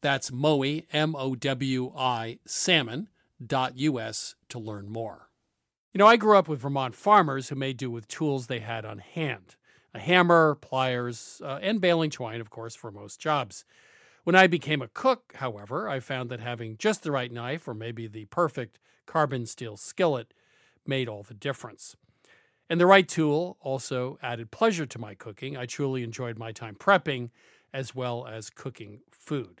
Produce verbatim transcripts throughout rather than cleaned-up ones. That's Mowi, M O W I, salmon dot U S to learn more. You know, I grew up with Vermont farmers who made do with tools they had on hand. A hammer, pliers, uh, and baling twine, of course, for most jobs. When I became a cook, however, I found that having just the right knife or maybe the perfect carbon steel skillet made all the difference. And the right tool also added pleasure to my cooking. I truly enjoyed my time prepping as well as cooking food.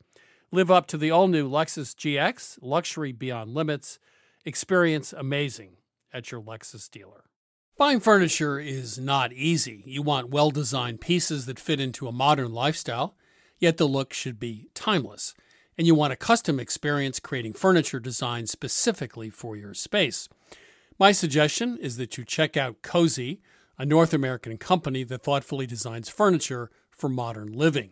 Live up to the all-new Lexus G X, luxury beyond limits. Experience amazing at your Lexus dealer. Buying furniture is not easy. You want well-designed pieces that fit into a modern lifestyle, yet the look should be timeless. And you want a custom experience creating furniture designed specifically for your space. My suggestion is that you check out Cozy, a North American company that thoughtfully designs furniture for modern living.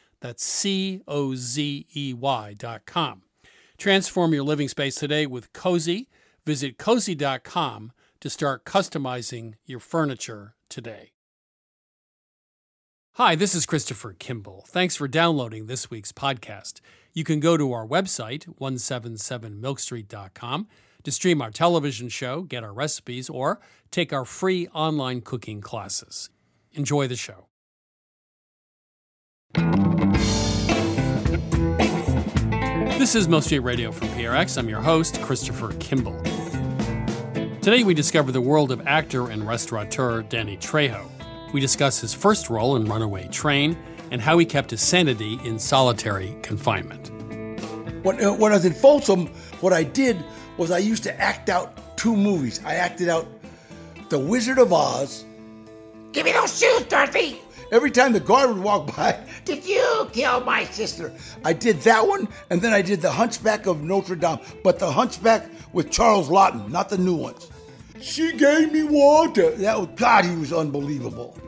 That's C O Z E Y dot com. Transform your living space today with Cozy. Visit cozy dot com to start customizing your furniture today. Hi, this is Christopher Kimball. Thanks for downloading this week's podcast. You can go to our website, one seventy-seven milk street dot com, to stream our television show, get our recipes, or take our free online cooking classes. Enjoy the show. This is Mostly Radio from P R X. I'm your host, Christopher Kimball. Today we discover the world of actor and restaurateur Danny Trejo. We discuss his first role in Runaway Train and how he kept his sanity in solitary confinement. When, when I was in Folsom, what I did was I used to act out two movies. I acted out The Wizard of Oz. Give me those shoes, Dorothy! Every time the guard would walk by, did you kill my sister? I did that one, and then I did The Hunchback of Notre Dame, but the Hunchback with Charles Laughton, not the new ones. She gave me water. That was, God, he was unbelievable.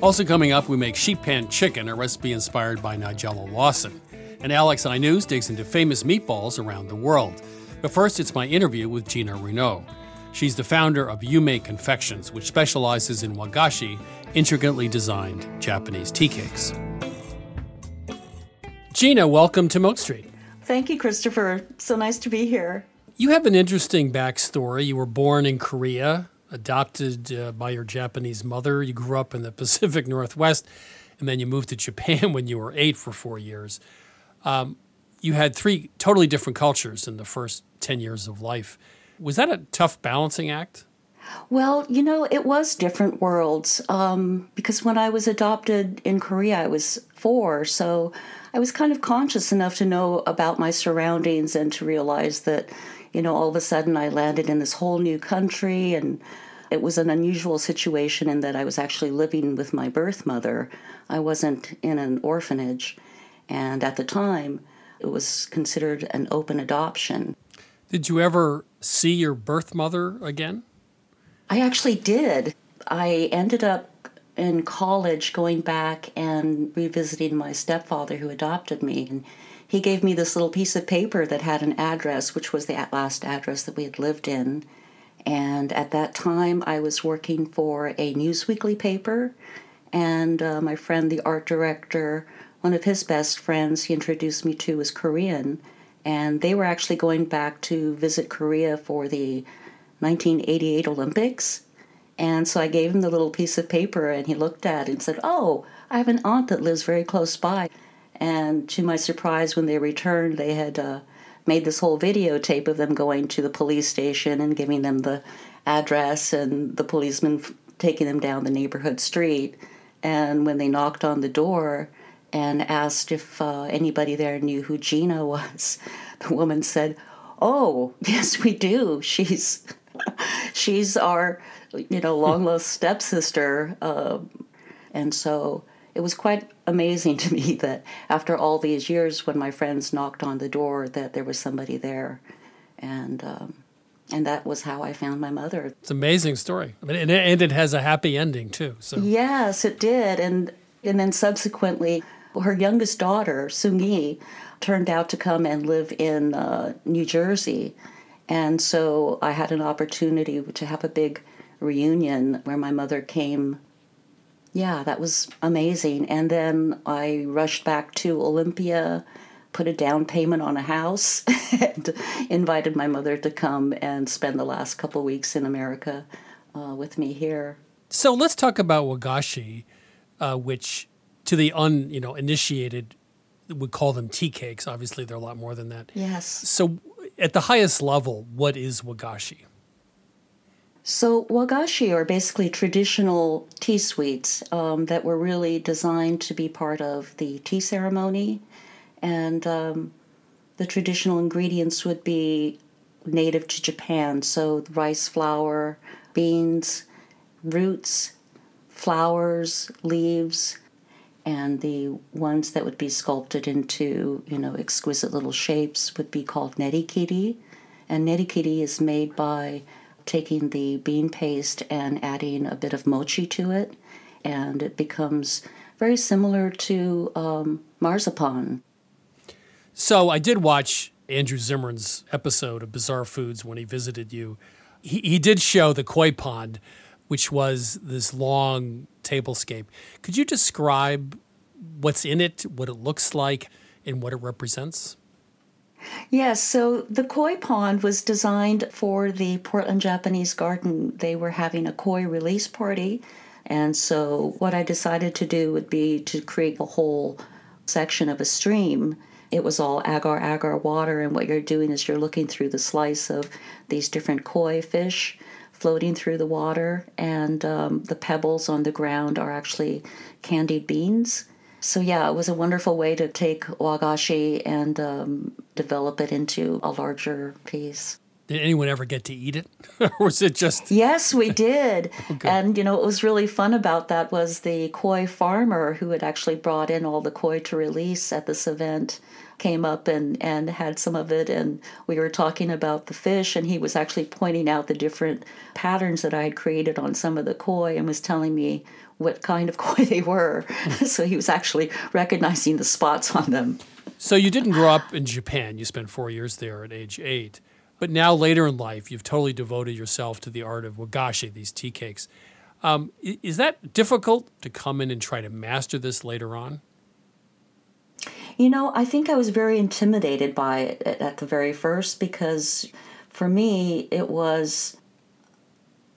Also coming up, we make sheep pan chicken, a recipe inspired by Nigella Lawson. And Alex Ainouz digs into famous meatballs around the world. But first, it's my interview with Gina Renault. She's the founder of Yume Confections, which specializes in wagashi, intricately designed Japanese tea cakes. Gina, welcome to Milk Street. Thank you, Christopher. So nice to be here. You have an interesting backstory. You were born in Korea, adopted uh, by your Japanese mother. You grew up in the Pacific Northwest, and then you moved to Japan when you were eight for four years. Um, you had three totally different cultures in the first ten years of life. Was that a tough balancing act? Well, you know, it was different worlds um, because when I was adopted in Korea, I was four. So I was kind of conscious enough to know about my surroundings and to realize that, you know, all of a sudden I landed in this whole new country, and it was an unusual situation in that I was actually living with my birth mother. I wasn't in an orphanage. And at the time, it was considered an open adoption. Did you ever see your birth mother again? I actually did. I ended up in college going back and revisiting my stepfather who adopted me. And he gave me this little piece of paper that had an address, which was the last address that we had lived in. And at that time, I was working for a Newsweekly paper. And uh, my friend, the art director, one of his best friends he introduced me to was Korean. And they were actually going back to visit Korea for the nineteen eighty-eight Olympics. And so I gave him the little piece of paper, and he looked at it and said, "Oh, I have an aunt that lives very close by." And to my surprise, when they returned, they had uh, made this whole videotape of them going to the police station and giving them the address and the policeman f- taking them down the neighborhood street. And when they knocked on the door and asked if uh, anybody there knew who Gina was, the woman said, "Oh, yes, we do. She's... she's our, you know, long-lost stepsister." Um, and so it was quite amazing to me that after all these years when my friends knocked on the door that there was somebody there. And um, and that was how I found my mother. It's an amazing story. I mean, and, and it has a happy ending, too. So yes, it did. And, and then subsequently, her youngest daughter, Sungi, turned out to come and live in uh, New Jersey. And so I had an opportunity to have a big reunion where my mother came. Yeah, that was amazing. And then I rushed back to Olympia, put a down payment on a house, and invited my mother to come and spend the last couple of weeks in America uh, with me here. So let's talk about wagashi, uh, which to the un, you know, initiated, we call them tea cakes. Obviously, they're a lot more than that. Yes. So at the highest level, what is wagashi? So wagashi are basically traditional tea sweets um, that were really designed to be part of the tea ceremony. And um, the traditional ingredients would be native to Japan. So rice flour, beans, roots, flowers, leaves, and the ones that would be sculpted into, you know, exquisite little shapes would be called nerikiri. And nerikiri is made by taking the bean paste and adding a bit of mochi to it. And it becomes very similar to um, marzipan. So I did watch Andrew Zimmern's episode of Bizarre Foods when he visited you. He, he did show the koi pond, which was this long tablescape. Could you describe what's in it, what it looks like, and what it represents? Yes, yeah, so the koi pond was designed for the Portland Japanese Garden. They were having a koi release party, and so what I decided to do would be to create a whole section of a stream. It was all agar-agar water, and what you're doing is you're looking through the slice of these different koi fish floating through the water, and um, the pebbles on the ground are actually candied beans. So yeah, it was a wonderful way to take wagashi and um, develop it into a larger piece. Did anyone ever get to eat it? Or was it just... Yes, we did. Okay. And, you know, what was really fun about that was the koi farmer who had actually brought in all the koi to release at this event came up and, and had some of it. And we were talking about the fish, and he was actually pointing out the different patterns that I had created on some of the koi and was telling me what kind of koi they were. So he was actually recognizing the spots on them. So you didn't grow up in Japan. You spent four years there at age eight. But now, later in life, you've totally devoted yourself to the art of wagashi, these tea cakes. Um, is that difficult to come in and try to master this later on? You know, I think I was very intimidated by it at the very first because for me it was,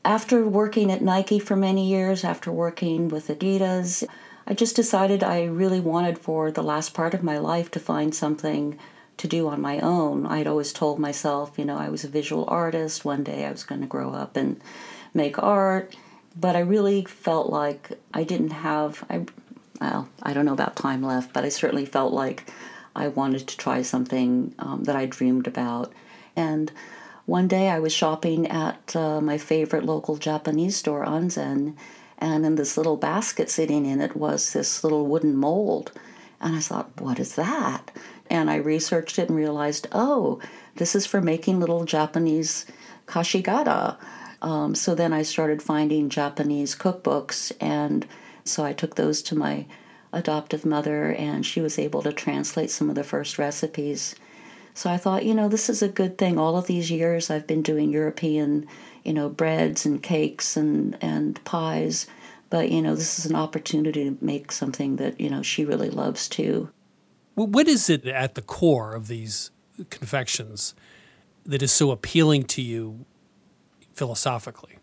after working at Nike for many years, after working with Adidas, I just decided I really wanted for the last part of my life to find something to do on my own. I'd always told myself, you know, I was a visual artist. One day I was going to grow up and make art. But I really felt like I didn't have, I, well, I don't know about time left, but I certainly felt like I wanted to try something um, that I dreamed about. And one day I was shopping at uh, my favorite local Japanese store, Anzen, and in this little basket sitting in it was this little wooden mold. And I thought, what is that? And I researched it and realized, oh, this is for making little Japanese kashigata. Um, so then I started finding Japanese cookbooks, and so I took those to my adoptive mother, and she was able to translate some of the first recipes. So I thought, you know, this is a good thing. All of these years I've been doing European, you know, breads and cakes and, and pies, but, you know, this is an opportunity to make something that, you know, she really loves too. Well, what is it at the core of these confections that is so appealing to you philosophically?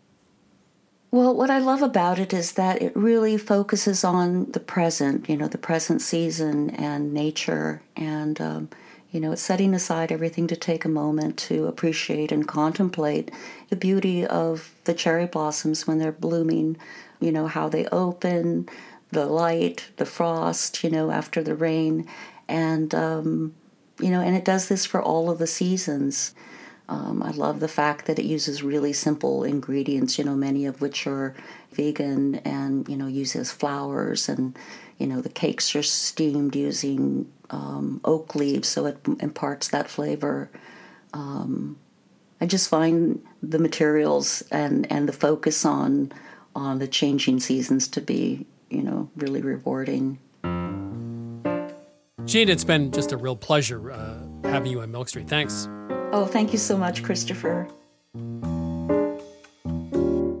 Well, what I love about it is that it really focuses on the present, you know, the present season and nature. And, um, you know, it's setting aside everything to take a moment to appreciate and contemplate the beauty of the cherry blossoms when they're blooming, you know, how they open, the light, the frost, you know, after the rain. And, um, you know, and it does this for all of the seasons. Um, I love the fact that it uses really simple ingredients, you know, many of which are vegan and, you know, uses flowers and, you know, the cakes are steamed using um, oak leaves, so it imparts that flavor. Um, I just find the materials and, and the focus on on the changing seasons to be, you know, really rewarding. Gina, it's been just a real pleasure uh, having you on Milk Street. Thanks. Oh, thank you so much, Christopher.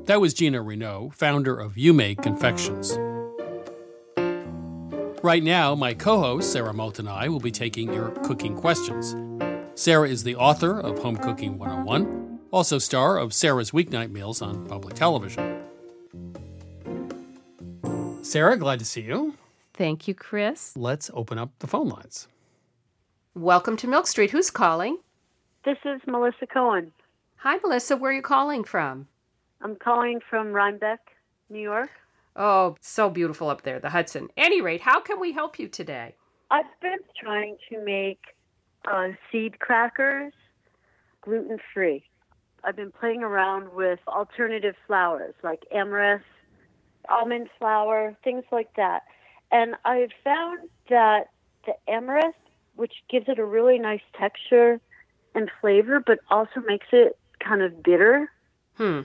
That was Gina Renault, founder of You Make Confections. Right now, my co-host, Sarah Malt, and I will be taking your cooking questions. Sarah is the author of Home Cooking one oh one, also star of Sarah's Weeknight Meals on public television. Sarah, glad to see you. Thank you, Chris. Let's open up the phone lines. Welcome to Milk Street. Who's calling? This is Melissa Cohen. Hi, Melissa. Where are you calling from? I'm calling from Rhinebeck, New York. Oh, so beautiful up there, the Hudson. At any rate, how can we help you today? I've been trying to make uh, seed crackers gluten-free. I've been playing around with alternative flours like amaranth, almond flour, things like that. And I've found that the amaranth, which gives it a really nice texture and flavor, but also makes it kind of bitter. Hmm.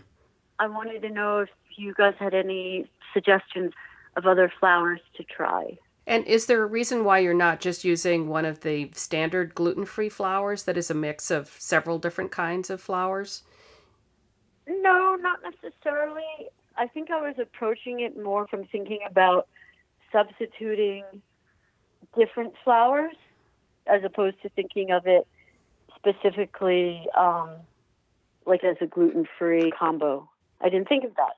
I wanted to know if you guys had any suggestions of other flours to try. And is there a reason why you're not just using one of the standard gluten-free flours that is a mix of several different kinds of flours? No, not necessarily. I think I was approaching it more from thinking about substituting different flours as opposed to thinking of it specifically um, like as a gluten-free combo. I didn't think of that.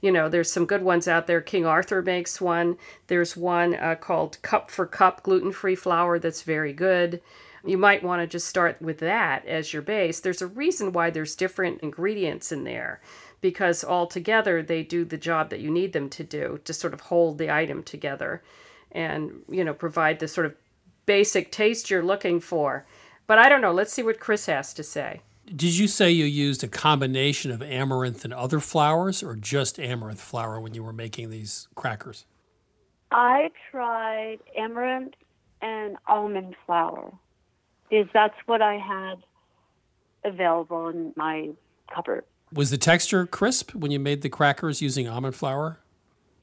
You know, there's some good ones out there. King Arthur makes one. There's one uh, called Cup for Cup gluten-free flour that's very good. You might want to just start with that as your base. There's a reason why there's different ingredients in there, because altogether they do the job that you need them to do to sort of hold the item together and, you know, provide the sort of basic taste you're looking for. But I don't know. Let's see what Chris has to say. Did you say you used a combination of amaranth and other flours, or just amaranth flour when you were making these crackers? I tried amaranth and almond flour, because that's what I had available in my cupboard. Was the texture crisp when you made the crackers using almond flour?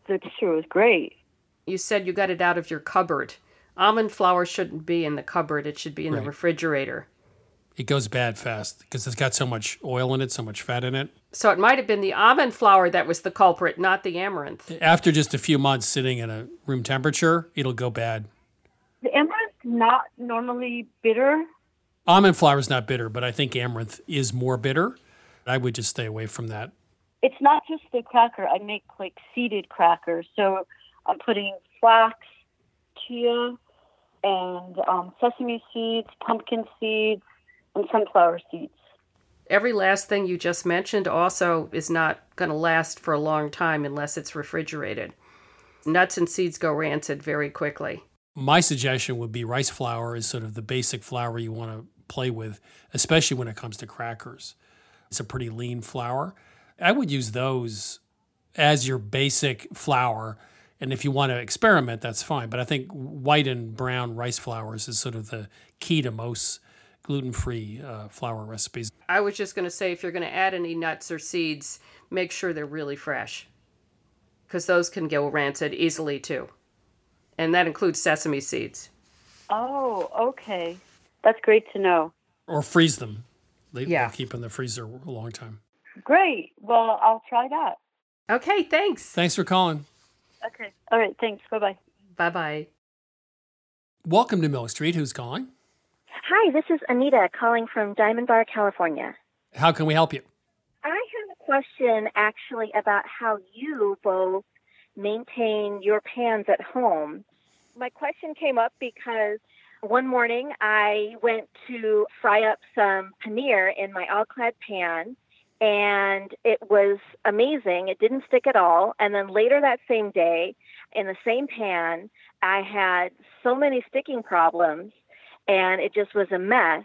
The texture was great. You said you got it out of your cupboard. Almond flour shouldn't be in the cupboard. It should be in right. the refrigerator. It goes bad fast because it's got so much oil in it, so much fat in it. So it might have been the almond flour that was the culprit, not the amaranth. After just a few months sitting at a room temperature, it'll go bad. The amaranth not normally bitter? Almond flour is not bitter, but I think amaranth is more bitter. I would just stay away from that. It's not just the cracker. I make like seeded crackers. So I'm putting flax, chia, and um, sesame seeds, pumpkin seeds, and sunflower seeds. Every last thing you just mentioned also is not going to last for a long time unless it's refrigerated. Nuts and seeds go rancid very quickly. My suggestion would be rice flour is sort of the basic flour you want to play with, especially when it comes to crackers. It's a pretty lean flour. I would use those as your basic flour. And if you want to experiment, that's fine. But I think white and brown rice flours is sort of the key to most gluten-free uh, flour recipes. I was just going to say, if you're going to add any nuts or seeds, make sure they're really fresh, because those can go rancid easily too. And that includes sesame seeds. Oh, okay. That's great to know. Or freeze them. They, yeah. They'll keep in the freezer a long time. Great. Well, I'll try that. Okay, thanks. Thanks for calling. Okay. All right, thanks. Bye-bye. Bye-bye. Welcome to Mill Street. Who's calling? Hi, this is Anita calling from Diamond Bar, California. How can we help you? I have a question actually about how you both maintain your pans at home. My question came up because one morning I went to fry up some paneer in my all-clad pan, and it was amazing. It didn't stick at all. And then later that same day, in the same pan, I had so many sticking problems, and it just was a mess.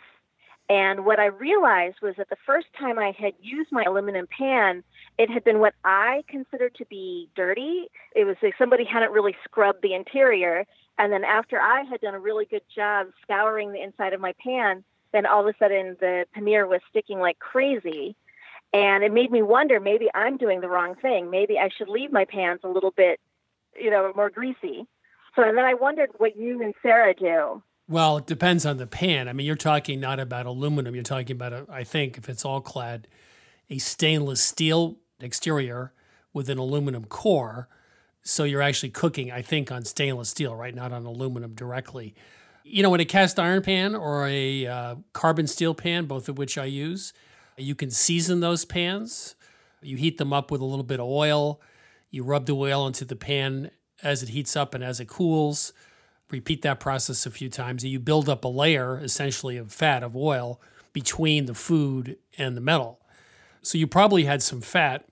And what I realized was that the first time I had used my aluminum pan, it had been what I considered to be dirty. It was like somebody hadn't really scrubbed the interior. And then after I had done a really good job scouring the inside of my pan, then all of a sudden the paneer was sticking like crazy. And it made me wonder, maybe I'm doing the wrong thing. Maybe I should leave my pans a little bit, you know, more greasy. So and then I wondered what you and Sarah do. Well, it depends on the pan. I mean, you're talking not about aluminum. You're talking about, a, I think, if it's all clad, a stainless steel exterior with an aluminum core. So you're actually cooking, I think, on stainless steel, right? Not on aluminum directly. You know, in a cast iron pan or a uh, carbon steel pan, both of which I use, you can season those pans. You heat them up with a little bit of oil. You rub the oil into the pan as it heats up and as it cools. Repeat that process a few times. You build up a layer, essentially, of fat, of oil, between the food and the metal. So you probably had some fat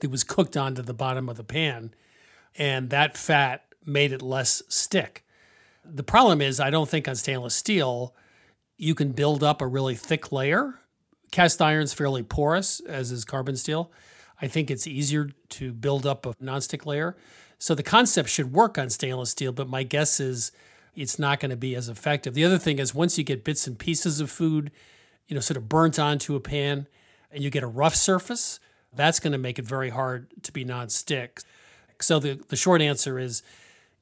that was cooked onto the bottom of the pan, and that fat made it less stick. The problem is, I don't think on stainless steel, you can build up a really thick layer. Cast iron's fairly porous, as is carbon steel. I think it's easier to build up a nonstick layer. So the concept should work on stainless steel, but my guess is it's not going to be as effective. The other thing is, once you get bits and pieces of food, you know, sort of burnt onto a pan, and you get a rough surface, that's going to make it very hard to be nonstick. So the, the short answer is,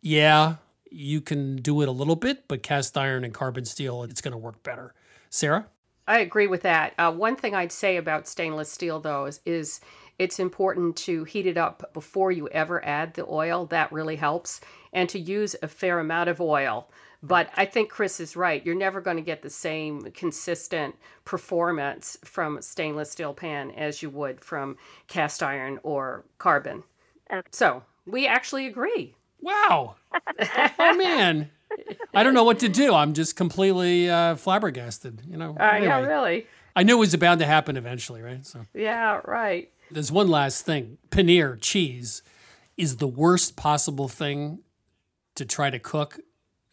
yeah, you can do it a little bit, but cast iron and carbon steel, it's going to work better. Sarah? I agree with that. Uh, one thing I'd say about stainless steel, though, is, is it's important to heat it up before you ever add the oil. That really helps. And to use a fair amount of oil. But I think Chris is right. You're never going to get the same consistent performance from a stainless steel pan as you would from cast iron or carbon. Okay. So we actually agree. Wow. Oh, man. I don't know what to do. I'm just completely uh, flabbergasted, you know. Uh, anyway, yeah, really. I knew it was bound to happen eventually, right? So yeah, right. There's one last thing. Paneer, cheese, is the worst possible thing to try to cook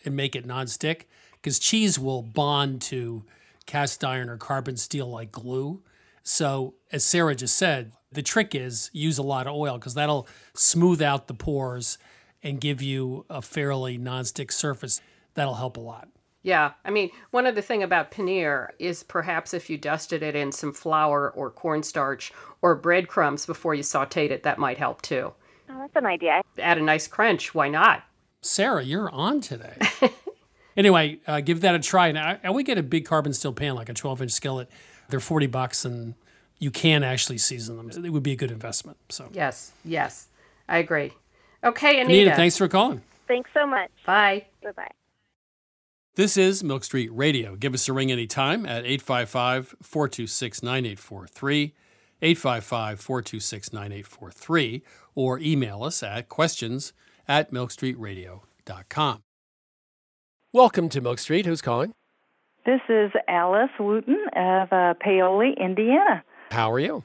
and make it nonstick, because cheese will bond to cast iron or carbon steel like glue. So as Sarah just said, the trick is use a lot of oil, because that'll smooth out the pores and give you a fairly nonstick surface. That'll help a lot. Yeah. I mean, one other thing about paneer is perhaps if you dusted it in some flour or cornstarch or breadcrumbs before you sauteed it, that might help too. Oh, that's an idea. Add a nice crunch. Why not? Sarah, you're on today. Anyway, uh, give that a try. Now, I, I would get a big carbon steel pan, like a twelve-inch skillet. They're forty bucks, and you can actually season them. It would be a good investment. So yes, yes, I agree. Okay, Anita. Anita, thanks for calling. Thanks so much. Bye. Bye-bye. This is Milk Street Radio. Give us a ring anytime at eight five five, four two six, nine eight four three, eight five five, four two six, nine eight four three, or email us at questions at milk street radio dot com. Welcome to Milk Street. Who's calling? This is Alice Wooten of uh, Paoli, Indiana. How are you?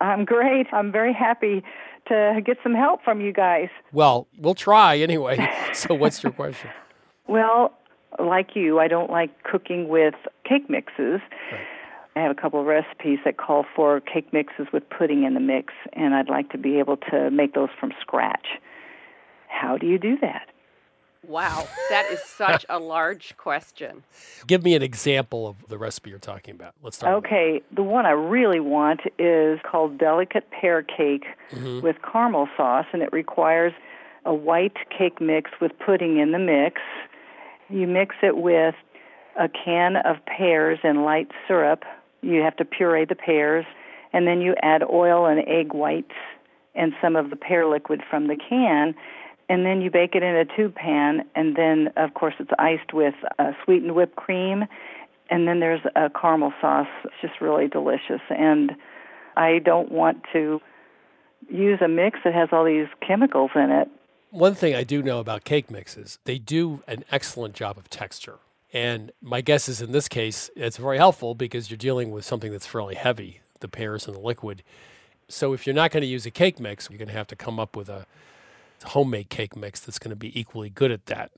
I'm great. I'm very happy to get some help from you guys. Well, we'll try anyway. So what's your question? Well, like you, I don't like cooking with cake mixes. Right. I have a couple of recipes that call for cake mixes with pudding in the mix, and I'd like to be able to make those from scratch. How do you do that? Wow, that is such a large question. Give me an example of the recipe you're talking about. Let's start. Okay, the one I really want is called delicate pear cake mm-hmm. with caramel sauce, and it requires a white cake mix with pudding in the mix. You mix it with a can of pears and light syrup. You have to puree the pears, and then you add oil and egg whites and some of the pear liquid from the can. And then you bake it in a tube pan, and then, of course, it's iced with uh, sweetened whipped cream, and then there's a caramel sauce. It's just really delicious, and I don't want to use a mix that has all these chemicals in it. One thing I do know about cake mixes, they do an excellent job of texture, and my guess is in this case, it's very helpful because you're dealing with something that's fairly heavy, the pears and the liquid. So if you're not going to use a cake mix, you're going to have to come up with a homemade cake mix that's going to be equally good at that.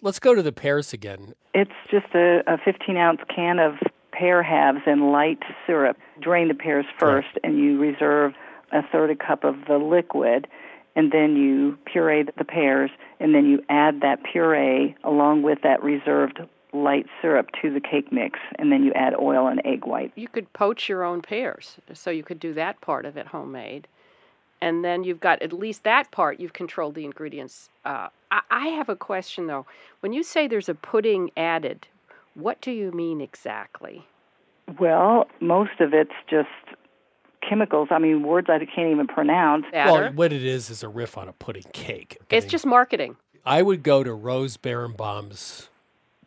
Let's go to the pears again. It's just a, a fifteen-ounce can of pear halves in light syrup. Drain the pears first, right. And you reserve a third a cup of the liquid, and then you puree the pears, and then you add that puree along with that reserved light syrup to the cake mix, and then you add oil and egg white. You could poach your own pears, so you could do that part of it homemade. And then you've got at least that part, you've controlled the ingredients. Uh, I, I have a question, though. When you say there's a pudding added, what do you mean exactly? Well, most of it's just chemicals. I mean, words I can't even pronounce. Well, what it is is a riff on a pudding cake. It's getting, just marketing. I would go to Rose Barenbaum's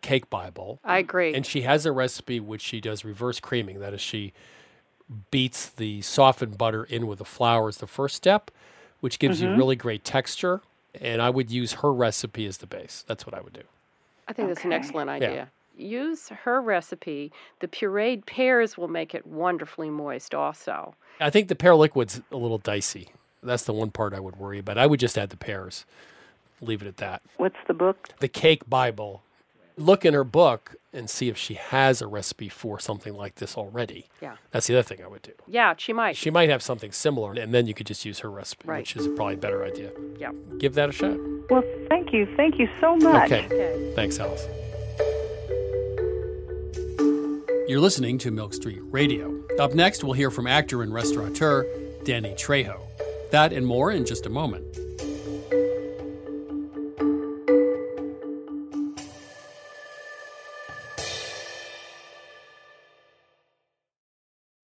Cake Bible. I agree. And she has a recipe which she does reverse creaming. That is, she beats the softened butter in with the flour as the first step, which gives mm-hmm. you really great texture. And I would use her recipe as the base. That's what I would do. I think okay. that's an excellent idea. Yeah. Use her recipe. The pureed pears will make it wonderfully moist also. I think the pear liquid's a little dicey. That's the one part I would worry about. I would just add the pears. Leave it at that. What's the book? The Cake Bible. Look in her book and see if she has a recipe for something like this already. Yeah. That's the other thing I would do. Yeah, she might. She might have something similar, and then you could just use her recipe, right. which is probably a better idea. Yeah. Give that a shot. Well, thank you. Thank you so much. Okay. okay. Thanks, Alice. You're listening to Milk Street Radio. Up next, we'll hear from actor and restaurateur Danny Trejo. That and more in just a moment.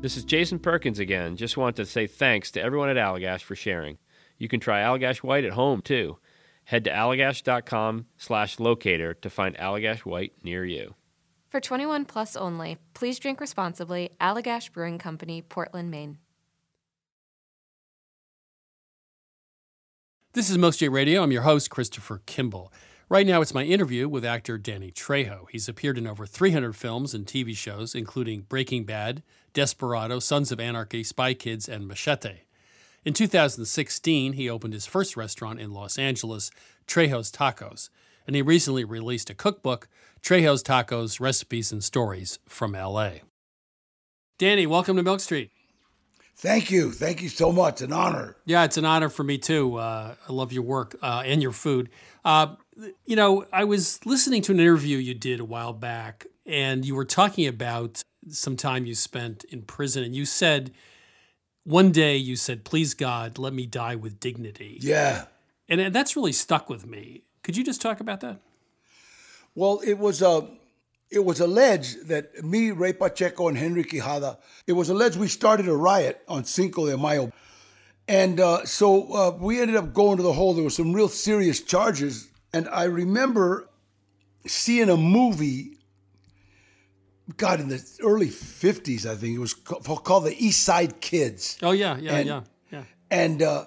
This is Jason Perkins again. Just want to say thanks to everyone at Allagash for sharing. You can try Allagash White at home, too. Head to allagash.com slash locator to find Allagash White near you. For twenty-one plus only, please drink responsibly. Allagash Brewing Company, Portland, Maine. This is Most J Radio. I'm your host, Christopher Kimball. Right now, it's my interview with actor Danny Trejo. He's appeared in over three hundred films and T V shows, including Breaking Bad, Desperado, Sons of Anarchy, Spy Kids, and Machete. In two thousand sixteen, he opened his first restaurant in Los Angeles, Trejo's Tacos, and he recently released a cookbook, Trejo's Tacos, Recipes and Stories from L A. Danny, welcome to Milk Street. Thank you. Thank you so much. An honor. Yeah, it's an honor for me, too. Uh, I love your work uh, and your food. Uh, you know, I was listening to an interview you did a while back, and you were talking about some time you spent in prison, and you said, one day you said, please, God, let me die with dignity. Yeah. And that's really stuck with me. Could you just talk about that? Well, it was a... It was alleged that me, Ray Pacheco, and Henry Quijada, it was alleged we started a riot on Cinco de Mayo. And uh, so uh, we ended up going to the hole. There were some real serious charges. And I remember seeing a movie, God, in the early fifties, I think. It was called The East Side Kids. Oh, yeah, yeah, and, yeah, yeah. And uh,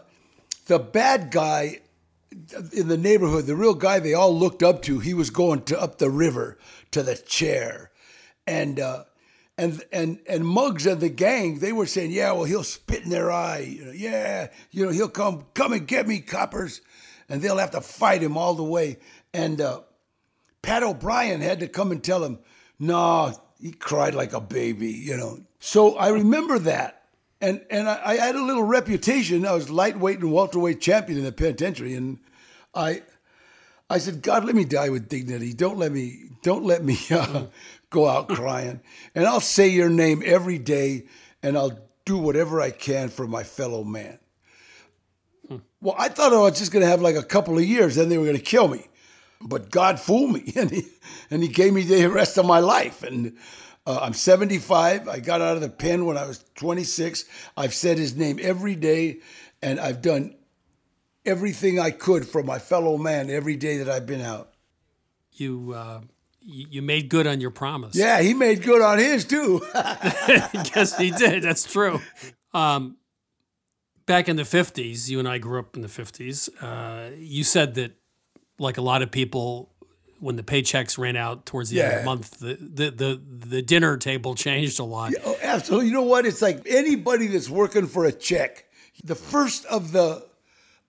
the bad guy in the neighborhood, the real guy they all looked up to, he was going to up the river to the chair. And uh, and and and Muggs and the gang, they were saying, yeah, well, he'll spit in their eye. You know, yeah, you know, he'll come, come and get me, coppers. And they'll have to fight him all the way. And uh, Pat O'Brien had to come and tell him, no, nah, he cried like a baby, you know. So I remember that. And and I, I had a little reputation. I was lightweight and welterweight champion in the penitentiary, and I I said, God, let me die with dignity. Don't let me don't let me uh, go out crying. And I'll say your name every day, and I'll do whatever I can for my fellow man. Hmm. Well, I thought I was just going to have like a couple of years, then they were going to kill me. But God fooled me, and he, and he gave me the rest of my life. And uh, I'm seventy-five. I got out of the pen when I was twenty-six. I've said his name every day, and I've done everything I could for my fellow man every day that I've been out. You uh, you made good on your promise. Yeah, he made good on his, too. Yes, he did. That's true. Um, back in the fifties, you and I grew up in the fifties, uh, you said that, like a lot of people, when the paychecks ran out towards the yeah. end of the month, the, the the the dinner table changed a lot. Yeah, oh, absolutely. You know what? It's like anybody that's working for a check, the first of the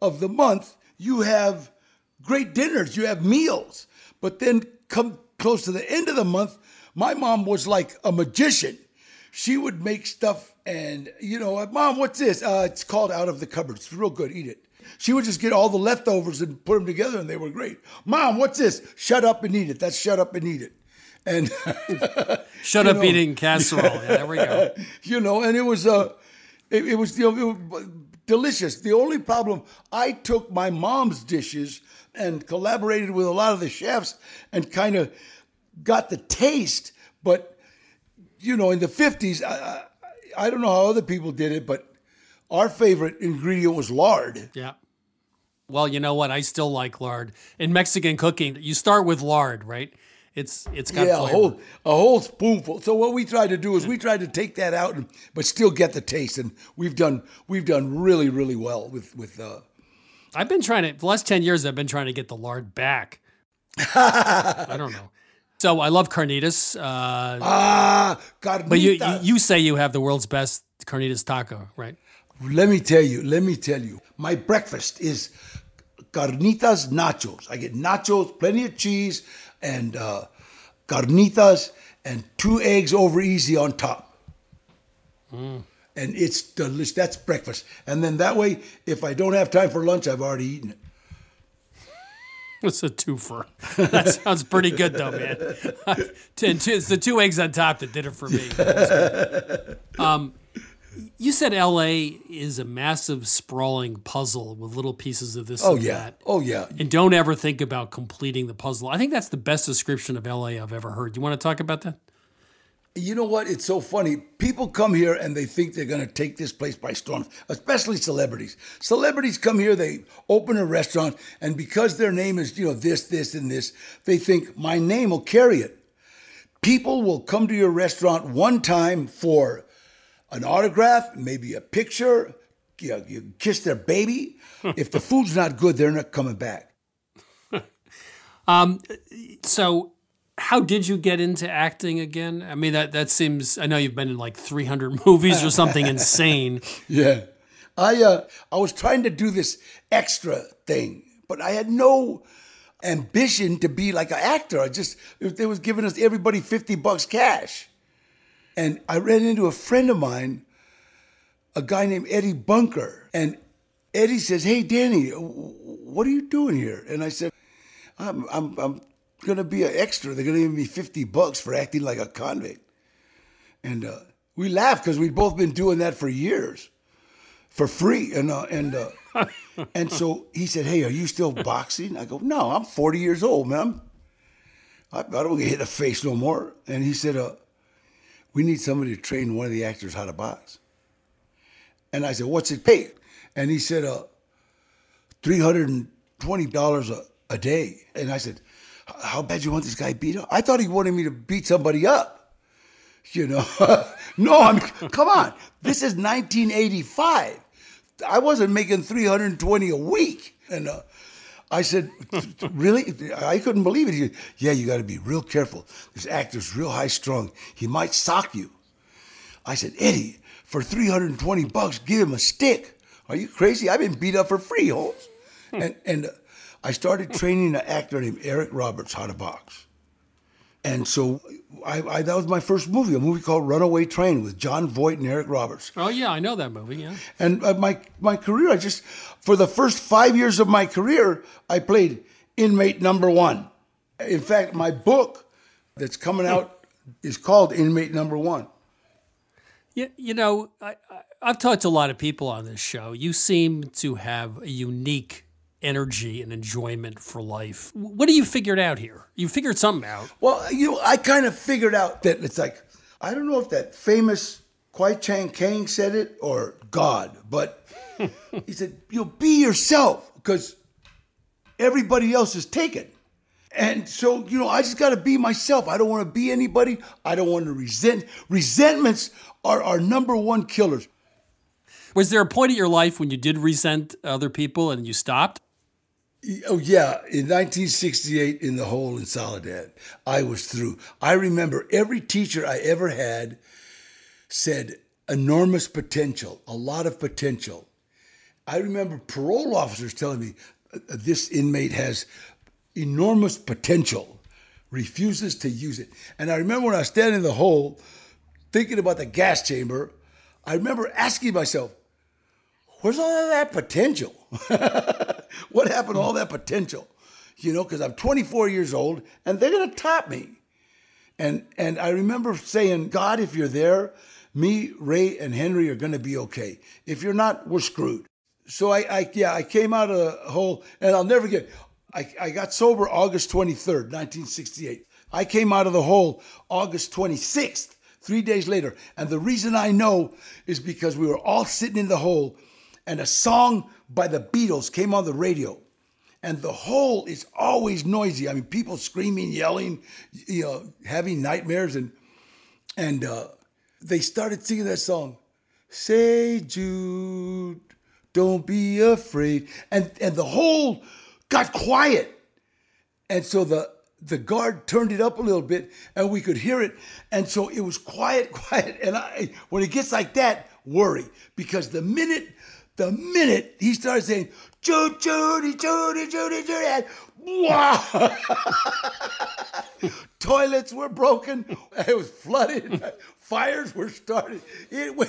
of the month, you have great dinners, you have meals. But then come close to the end of the month, my mom was like a magician. She would make stuff and, you know, Mom, what's this? Uh, it's called Out of the Cupboard. It's real good. Eat it. She would just get all the leftovers and put them together, and they were great. Mom, what's this? Shut up and eat it. That's shut up and eat it. And shut up know, eating casserole. Yeah, there we go. You know, and it was uh, it, it was you know, it was delicious. The only problem, I took my mom's dishes and collaborated with a lot of the chefs and kind of got the taste. But you know, in the fifties, I, I, I don't know how other people did it, but our favorite ingredient was lard. Yeah. Well, you know what? I still like lard. In Mexican cooking, you start with lard, right? It's It's got yeah, flavor. A whole, a whole spoonful. So what we tried to do is we tried to take that out, and, but still get the taste. And we've done we've done really, really well with... with uh... I've been trying to... The last ten years, I've been trying to get the lard back. I don't know. So I love carnitas. Uh, ah, carnitas. But you, you, you say you have the world's best carnitas taco, right? Let me tell you, let me tell you. My breakfast is carnitas nachos. I get nachos, plenty of cheese, and uh, carnitas, and two eggs over easy on top. Mm. And it's delicious. That's breakfast. And then that way, if I don't have time for lunch, I've already eaten it. It's a twofer. That sounds pretty good, though, man. It's the two eggs on top that did it for me. Um. You said L A is a massive, sprawling puzzle with little pieces of this oh, and yeah. that. Oh, yeah. And don't ever think about completing the puzzle. I think that's the best description of L A I've ever heard. You want to talk about that? You know what? It's so funny. People come here and they think they're going to take this place by storm, especially celebrities. Celebrities come here, they open a restaurant, and because their name is, you know, this, this, and this, they think, my name will carry it. People will come to your restaurant one time for an autograph, maybe a picture, you know, you kiss their baby. If the food's not good, they're not coming back. um, so how did you get into acting again? I mean, that, that seems, I know you've been in like three hundred movies or something insane. Yeah. I, uh, I was trying to do this extra thing, but I had no ambition to be like an actor. I just, they was giving us everybody fifty bucks cash. And I ran into a friend of mine, a guy named Eddie Bunker. And Eddie says, hey, Danny, what are you doing here? And I said, I'm I'm, I'm going to be an extra. They're going to give me fifty bucks for acting like a convict. And uh, we laughed because we'd both been doing that for years, for free. And uh, and uh, and so he said, hey, are you still boxing? I go, no, I'm forty years old, man. I, I don't get hit in the face no more. And he said, uh, we need somebody to train one of the actors how to box. And I said, what's it pay? And he said, uh, three hundred twenty dollars a, a day. And I said, how bad you want this guy beat up? I thought he wanted me to beat somebody up. You know, no, I'm, come on. This is nineteen eighty-five. I wasn't making three hundred twenty a week. And uh, I said, really? I couldn't believe it. He said, yeah, you got to be real careful. This actor's real high strung. He might sock you. I said, Eddie, for three hundred twenty bucks, give him a stick. Are you crazy? I've been beat up for free, Holmes. and and uh, I started training an actor named Eric Roberts how to box. And so I, I, that was my first movie, a movie called Runaway Train with John Voight and Eric Roberts. Oh, yeah, I know that movie, yeah. And uh, my my career, I just, for the first five years of my career, I played Inmate Number One. In fact, my book that's coming out is called Inmate Number One. Yeah, you know, I, I, I've talked to a lot of people on this show. You seem to have a unique energy and enjoyment for life. What have you figured out here? You figured something out. Well, you know, I kind of figured out that it's like, I don't know if that famous Kwai Chang Kang said it or God, but he said, you know, be yourself because everybody else is taken. And so, you know, I just got to be myself. I don't want to be anybody. I don't want to resent. Resentments are our number one killers. Was there a point in your life when you did resent other people and you stopped? Oh, yeah. In nineteen sixty-eight, in the hole in Soledad, I was through. I remember every teacher I ever had said enormous potential, a lot of potential. I remember parole officers telling me, this inmate has enormous potential, refuses to use it. And I remember when I was standing in the hole, thinking about the gas chamber, I remember asking myself, where's all of that potential? What happened to all that potential? You know, because I'm twenty-four years old and they're going to top me. And and I remember saying, God, if you're there, me, Ray, and Henry are going to be okay. If you're not, we're screwed. So I, I yeah, I came out of the hole, and I'll never get, I, I got sober August twenty-third, nineteen sixty-eight. I came out of the hole August twenty-sixth. Three days later. And the reason I know is because we were all sitting in the hole and a song by the Beatles came on the radio. And the hole is always noisy. I mean, people screaming, yelling, you know, having nightmares. And and uh, they started singing that song. Say, Jude, don't be afraid. And and the hole got quiet. And so the The guard turned it up a little bit, and we could hear it. And so it was quiet, quiet. And I, when it gets like that, worry. Because the minute, the minute he started saying, Judy, Judy, Judy, Judy, Judy, wow. Toilets were broken. It was flooded. Fires were started. It was,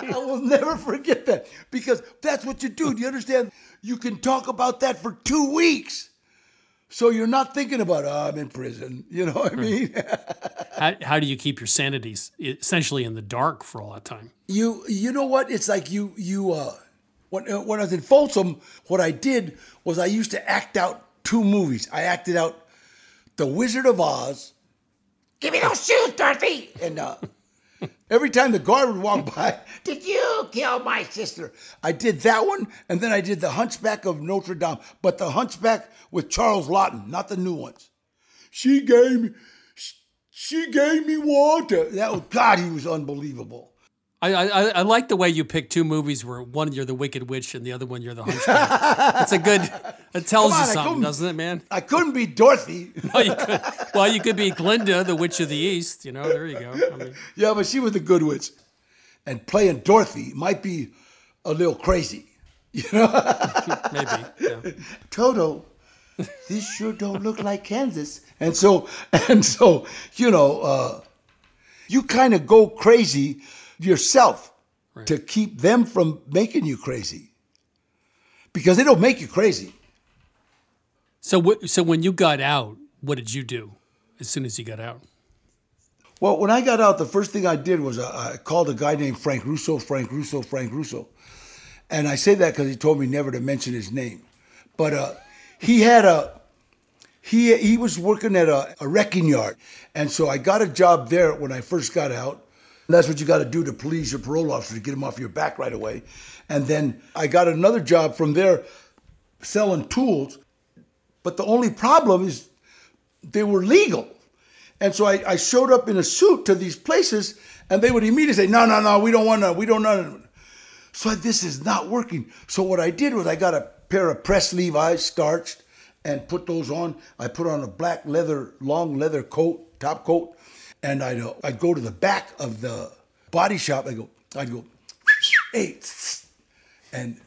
I will never forget that. Because that's what you do. Do you understand? You can talk about that for two weeks. So you're not thinking about, oh, I'm in prison. You know what I mean? how, how do you keep your sanity essentially in the dark for all that time? You you know what? It's like you, you uh, when, when I was in Folsom, what I did was I used to act out two movies. I acted out The Wizard of Oz. Give me those shoes, Dorothy! And uh, every time the guard would walk by, did you kill my sister? I did that one, and then I did The Hunchback of Notre Dame, but the Hunchback with Charles Laughton, not the new ones. She gave me, she gave me water. That was, God, he was unbelievable. I, I I like the way you pick two movies where one you're the Wicked Witch and the other one you're the Hunchback. That's a good, it tells on, you something, doesn't it, man? I couldn't be Dorothy. No, you could, well, you could be Glinda, the Witch of the East. You know, there you go. I mean, yeah, but she was the good witch. And playing Dorothy might be a little crazy. You know? Maybe, yeah. Toto, this sure don't look like Kansas. And so, and so you know, uh, you kind of go crazy yourself, right, to keep them from making you crazy, because they don't make you crazy. So w- so when you got out, what did you do as soon as you got out? Well, when I got out, the first thing I did was I, I called a guy named Frank Russo, Frank Russo, Frank Russo. And I say that because he told me never to mention his name. But uh, he had a, he, he was working at a, a wrecking yard. And so I got a job there when I first got out. And that's what you got to do to please your parole officer, to get him off your back right away. And then I got another job from there selling tools. But the only problem is they were legal. And so I, I showed up in a suit to these places, and they would immediately say, no, no, no, we don't want to, we don't know. So this is not working. So what I did was I got a pair of pressed Levi's, starched, and put those on. I put on a black leather, long leather coat, top coat. And I'd, uh, I'd go to the back of the body shop. I'd go, I'd go, hey, and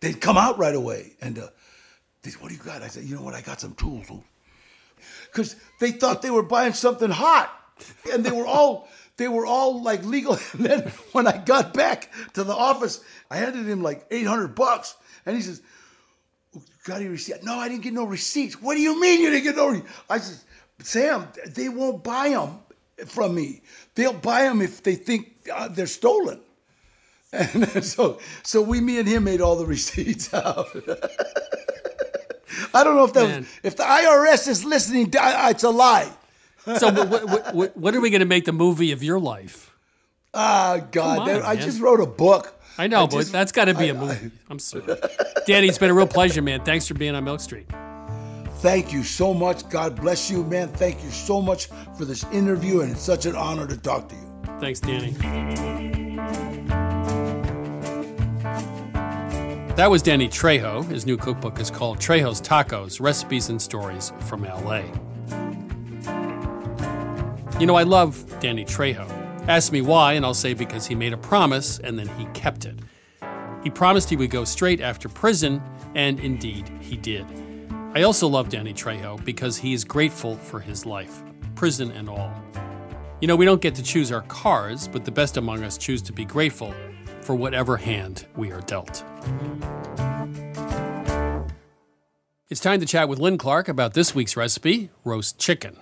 they'd come out right away. And uh, they said, what do you got? I said, you know what? I got some tools. Because they thought they were buying something hot. And they were all, they were all like legal. And then when I got back to the office, I handed him like eight hundred bucks. And he says, oh, got any receipt? No, I didn't get no receipts. What do you mean you didn't get no receipts? I said, Sam, they won't buy them from me. They'll buy them if they think uh, they're stolen. And so, so we, me, and him made all the receipts out. I don't know if that Man. was, if the I R S is listening, it's a lie. So, what, what, what are we going to make the movie of your life? Ah, God, on, that, I just wrote a book. I know, I but just, that's got to be I, a movie. I, I'm sorry, Danny. It's been a real pleasure, man. Thanks for being on Milk Street. Thank you so much. God bless you, man. Thank you so much for this interview, and it's such an honor to talk to you. Thanks, Danny. That was Danny Trejo. His new cookbook is called Trejo's Tacos, Recipes and Stories from L A. You know, I love Danny Trejo. Ask me why, and I'll say because he made a promise, and then he kept it. He promised he would go straight after prison, and indeed, he did. I also love Danny Trejo because he is grateful for his life, prison and all. You know, we don't get to choose our cards, but the best among us choose to be grateful for whatever hand we are dealt. It's time to chat with Lynn Clark about this week's recipe, roast chicken.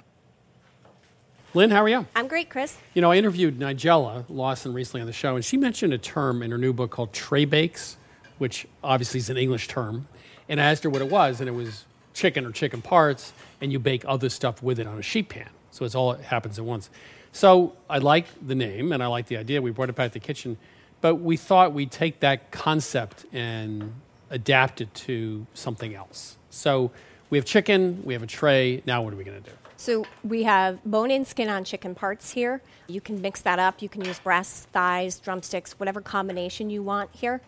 Lynn, how are you? I'm great, Chris. You know, I interviewed Nigella Lawson recently on the show, and she mentioned a term in her new book called tray bakes, which obviously is an English term. And I asked her what it was, and it was chicken or chicken parts, and you bake other stuff with it on a sheet pan. So it's all it happens at once. So I like the name, and I like the idea. We brought it back to the kitchen. But we thought we'd take that concept and adapt it to something else. So we have chicken, we have a tray. Now what are we going to do? So we have bone-in, skin-on chicken parts here. You can mix that up. You can use breasts, thighs, drumsticks, whatever combination you want here.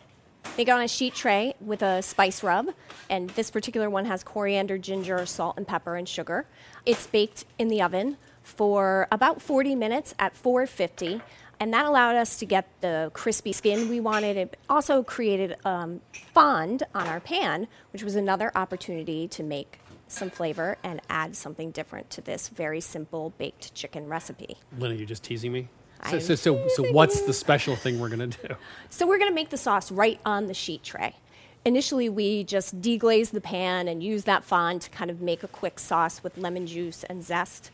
Make it on a sheet tray with a spice rub. And this particular one has coriander, ginger, salt, and pepper, and sugar. It's baked in the oven for about forty minutes at four fifty. And that allowed us to get the crispy skin we wanted. It also created um, fond on our pan, which was another opportunity to make some flavor and add something different to this very simple baked chicken recipe. Lynn, are you just teasing me? So, so, so, so what's the special thing we're going to do? So we're going to make the sauce right on the sheet tray. Initially, we just deglaze the pan and use that fond to kind of make a quick sauce with lemon juice and zest.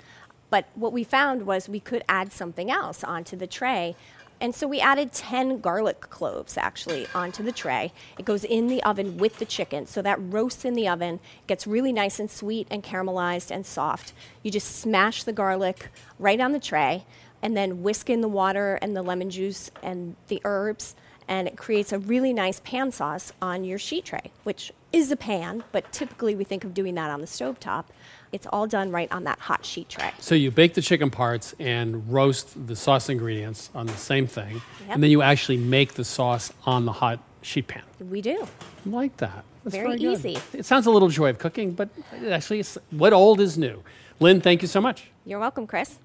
But what we found was we could add something else onto the tray. And so we added ten garlic cloves, actually, onto the tray. It goes in the oven with the chicken. So that roasts in the oven, gets really nice and sweet and caramelized and soft. You just smash the garlic right on the tray and then whisk in the water and the lemon juice and the herbs. And it creates a really nice pan sauce on your sheet tray, which is a pan, but typically we think of doing that on the stovetop. It's all done right on that hot sheet tray. So you bake the chicken parts and roast the sauce ingredients on the same thing, yep. And then you actually make the sauce on the hot sheet pan. We do. I like that. That's very, very good. Easy. It sounds a little joy of cooking, but actually it's what old is new. Lynn, thank you so much. You're welcome, Chris.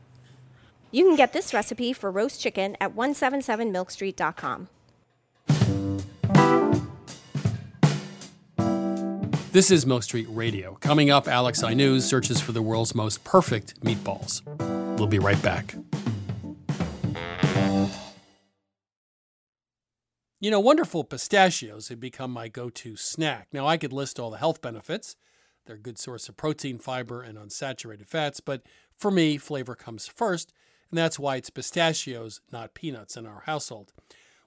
You can get this recipe for roast chicken at one seventy-seven milk street dot com. This is Milk Street Radio. Coming up, Alex Ainouz searches for the world's most perfect meatballs. We'll be right back. You know, wonderful pistachios have become my go-to snack. Now, I could list all the health benefits. They're a good source of protein, fiber, and unsaturated fats. But for me, flavor comes first, and that's why it's pistachios, not peanuts, in our household.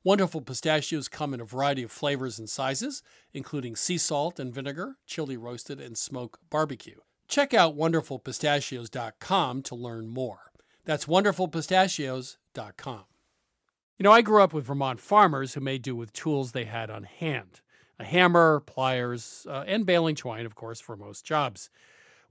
Wonderful pistachios come in a variety of flavors and sizes, including sea salt and vinegar, chili roasted, and smoke barbecue. Check out wonderful pistachios dot com to learn more. That's wonderful pistachios dot com. You know, I grew up with Vermont farmers who made do with tools they had on hand. A hammer, pliers, uh, and baling twine, of course, for most jobs.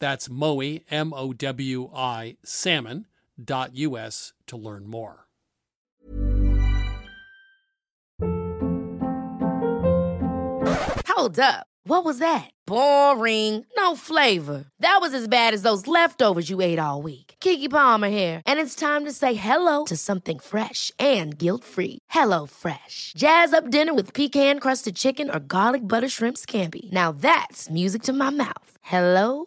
That's Mowi, M O W I, salmon dot u s to learn more. Hold up. What was that? Boring. No flavor. That was as bad as those leftovers you ate all week. Keke Palmer here. And it's time to say hello to something fresh and guilt-free. Hello Fresh. Jazz up dinner with pecan-crusted chicken or garlic butter shrimp scampi. Now that's music to my mouth. Hello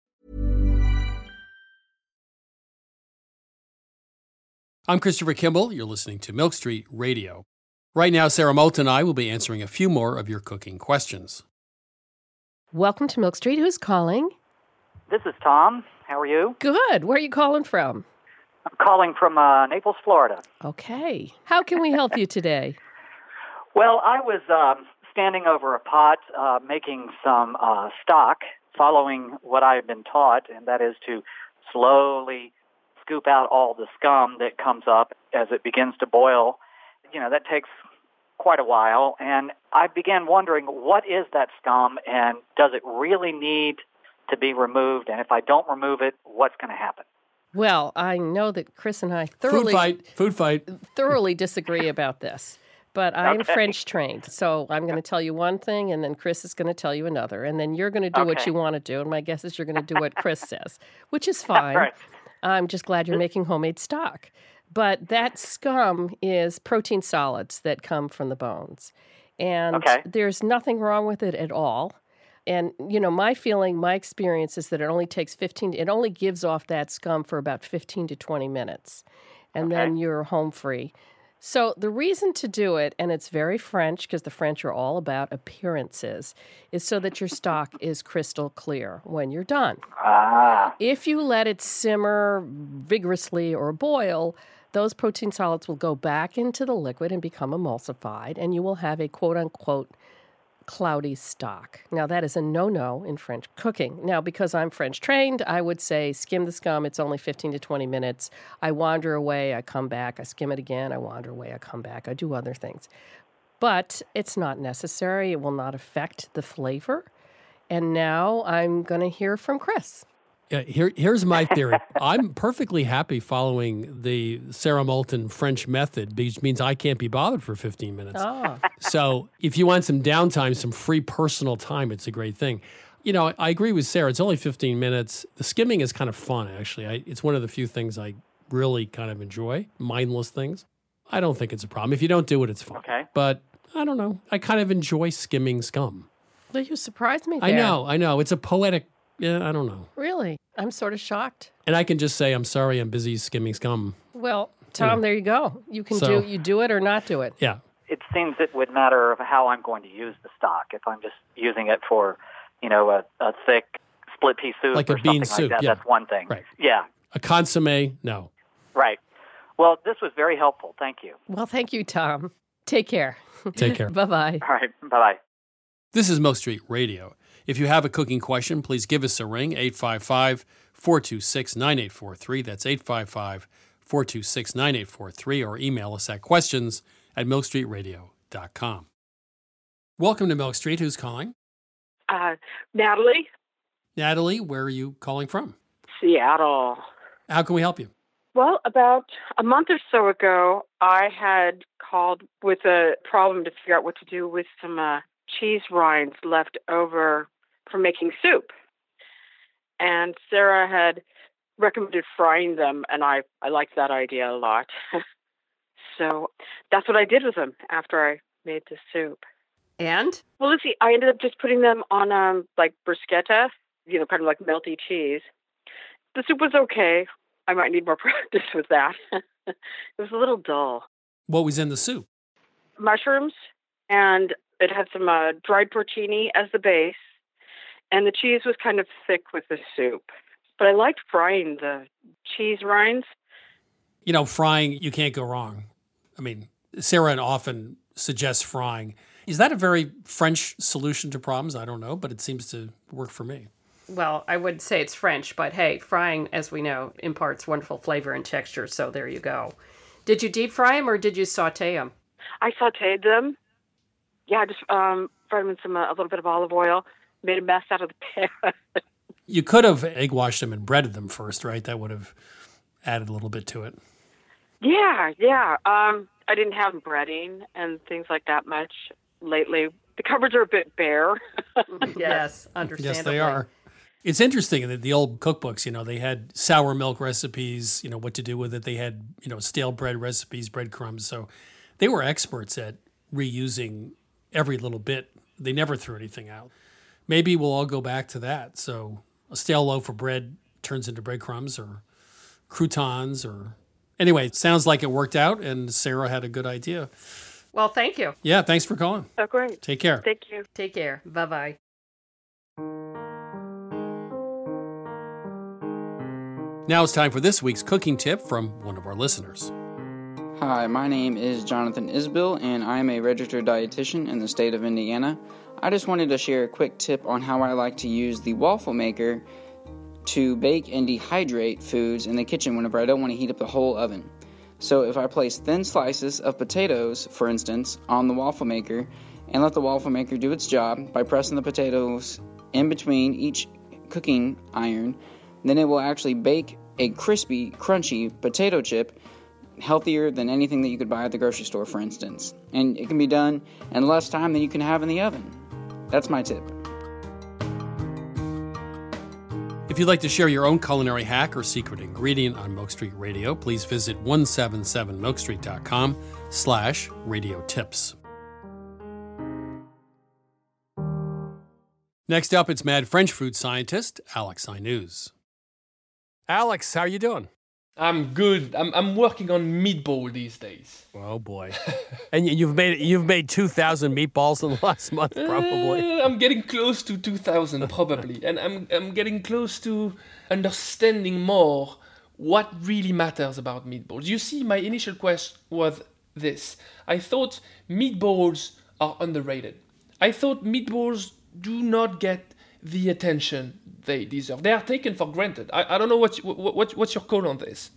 I'm Christopher Kimball. You're listening to Milk Street Radio. Right now, Sarah Moult and I will be answering a few more of your cooking questions. Welcome to Milk Street. Who's calling? This is Tom. How are you? Good. Where are you calling from? I'm calling from uh, Naples, Florida. Okay. How can we help you today? Well, I was um, standing over a pot uh, making some uh, stock, following what I had been taught, and that is to slowly scoop out all the scum that comes up as it begins to boil. You know, that takes quite a while, and I began wondering, what is that scum, and does it really need to be removed? And if I don't remove it, what's going to happen? Well, I know that Chris and I thoroughly food fight, food fight. thoroughly disagree about this, but I'm okay. French trained, so I'm going to tell you one thing, and then Chris is going to tell you another, and then you're going to do okay. what you want to do, and my guess is you're going to do what Chris says, which is fine. Right. I'm just glad you're making homemade stock. But that scum is protein solids that come from the bones, and okay. there's nothing wrong with it at all. And, you know, my feeling, my experience is that it only takes fifteen, it only gives off that scum for about fifteen to twenty minutes, and okay. then you're home free. So the reason to do it, and it's very French because the French are all about appearances, is so that your stock is crystal clear when you're done. Ah. If you let it simmer vigorously or boil, those protein solids will go back into the liquid and become emulsified, and you will have a quote-unquote cloudy stock. Now, that is a no-no in French cooking. Now, because I'm French-trained, I would say skim the scum. It's only fifteen to twenty minutes. I wander away. I come back. I skim it again. I wander away. I come back. I do other things. But it's not necessary. It will not affect the flavor. And now I'm going to hear from Chris. Yeah, here, here's my theory. I'm perfectly happy following the Sarah Moulton French method, which means I can't be bothered for fifteen minutes. Oh. So if you want some downtime, some free personal time, it's a great thing. You know, I agree with Sarah. It's only fifteen minutes. The skimming is kind of fun, actually. I, it's one of the few things I really kind of enjoy, mindless things. I don't think it's a problem. If you don't do it, it's fine. Okay. But I don't know. I kind of enjoy skimming scum. Well, you surprised me there. I know, I know. It's a poetic... Yeah, I don't know. Really? I'm sort of shocked. And I can just say, I'm sorry, I'm busy skimming scum. Well, Tom, you know. There you go. You can so, do you do it or not do it. Yeah. It seems it would matter of how I'm going to use the stock. If I'm just using it for, you know, a, a thick split pea soup like or a something bean soup, like that, yeah. That's one thing. Right. Yeah. A consommé, no. Right. Well, this was very helpful. Thank you. Well, thank you, Tom. Take care. Take care. Bye-bye. All right. Bye-bye. This is Milk Street Radio. If you have a cooking question, please give us a ring, eight five five, four two six, nine eight four three. That's eight five five, four two six, nine eight four three, or email us at questions at milk street radio dot com. Welcome to Milk Street. Who's calling? Uh, Natalie. Natalie, where are you calling from? Seattle. How can we help you? Well, about a month or so ago, I had called with a problem to figure out what to do with some uh, cheese rinds left over from making soup. And Sarah had recommended frying them, and I, I liked that idea a lot. So that's what I did with them after I made the soup. And? Well, let's see. I ended up just putting them on, um, like, bruschetta, you know, kind of like melty cheese. The soup was okay. I might need more practice with that. It was a little dull. What was in the soup? Mushrooms, and it had some uh, dried porcini as the base, and the cheese was kind of thick with the soup. But I liked frying the cheese rinds. You know, frying, you can't go wrong. I mean, Sarah often suggests frying. Is that a very French solution to problems? I don't know, but it seems to work for me. Well, I wouldn't say it's French, but hey, frying, as we know, imparts wonderful flavor and texture, so there you go. Did you deep fry them or did you saute them? I sauteed them. Yeah, I just um, fried them in some, uh, a little bit of olive oil, made a mess out of the pan. You could have egg washed them and breaded them first, right? That would have added a little bit to it. Yeah, yeah. Um, I didn't have breading and things like that much lately. The cupboards are a bit bare. Yes, understandable. Yes, they are. It's interesting that the old cookbooks, you know, they had sour milk recipes, you know, what to do with it. They had, you know, stale bread recipes, breadcrumbs. So they were experts at reusing every little bit. They never threw anything out. Maybe we'll all go back to that. So a stale loaf of bread turns into breadcrumbs or croutons or... Anyway, it sounds like it worked out and Sarah had a good idea. Well, thank you. Yeah, thanks for calling. Oh, great. Take care. Thank you. Take care. Bye-bye. Now it's time for this week's cooking tip from one of our listeners. Hi, my name is Jonathan Isbill, and I'm a registered dietitian in the state of Indiana. I just wanted to share a quick tip on how I like to use the waffle maker to bake and dehydrate foods in the kitchen whenever I don't want to heat up the whole oven. So if I place thin slices of potatoes, for instance, on the waffle maker and let the waffle maker do its job by pressing the potatoes in between each cooking iron, then it will actually bake a crispy, crunchy potato chip, healthier than anything that you could buy at the grocery store, for instance. And it can be done in less time than you can have in the oven. That's my tip. If you'd like to share your own culinary hack or secret ingredient on Milk Street Radio, please visit one seven seven milk street dot com slash radio tips. Next up, it's Mad French food scientist Alex Ainouz. Alex, how are you doing? I'm good. I'm I'm working on meatball these days. Oh boy! And you've made you've made two thousand meatballs in the last month, probably. Uh, I'm getting close to two thousand, probably, and I'm I'm getting close to understanding more what really matters about meatballs. You see, my initial quest was this: I thought meatballs are underrated. I thought meatballs do not get the attention they deserve. They are taken for granted. I, I don't know what, what what what's your call on this.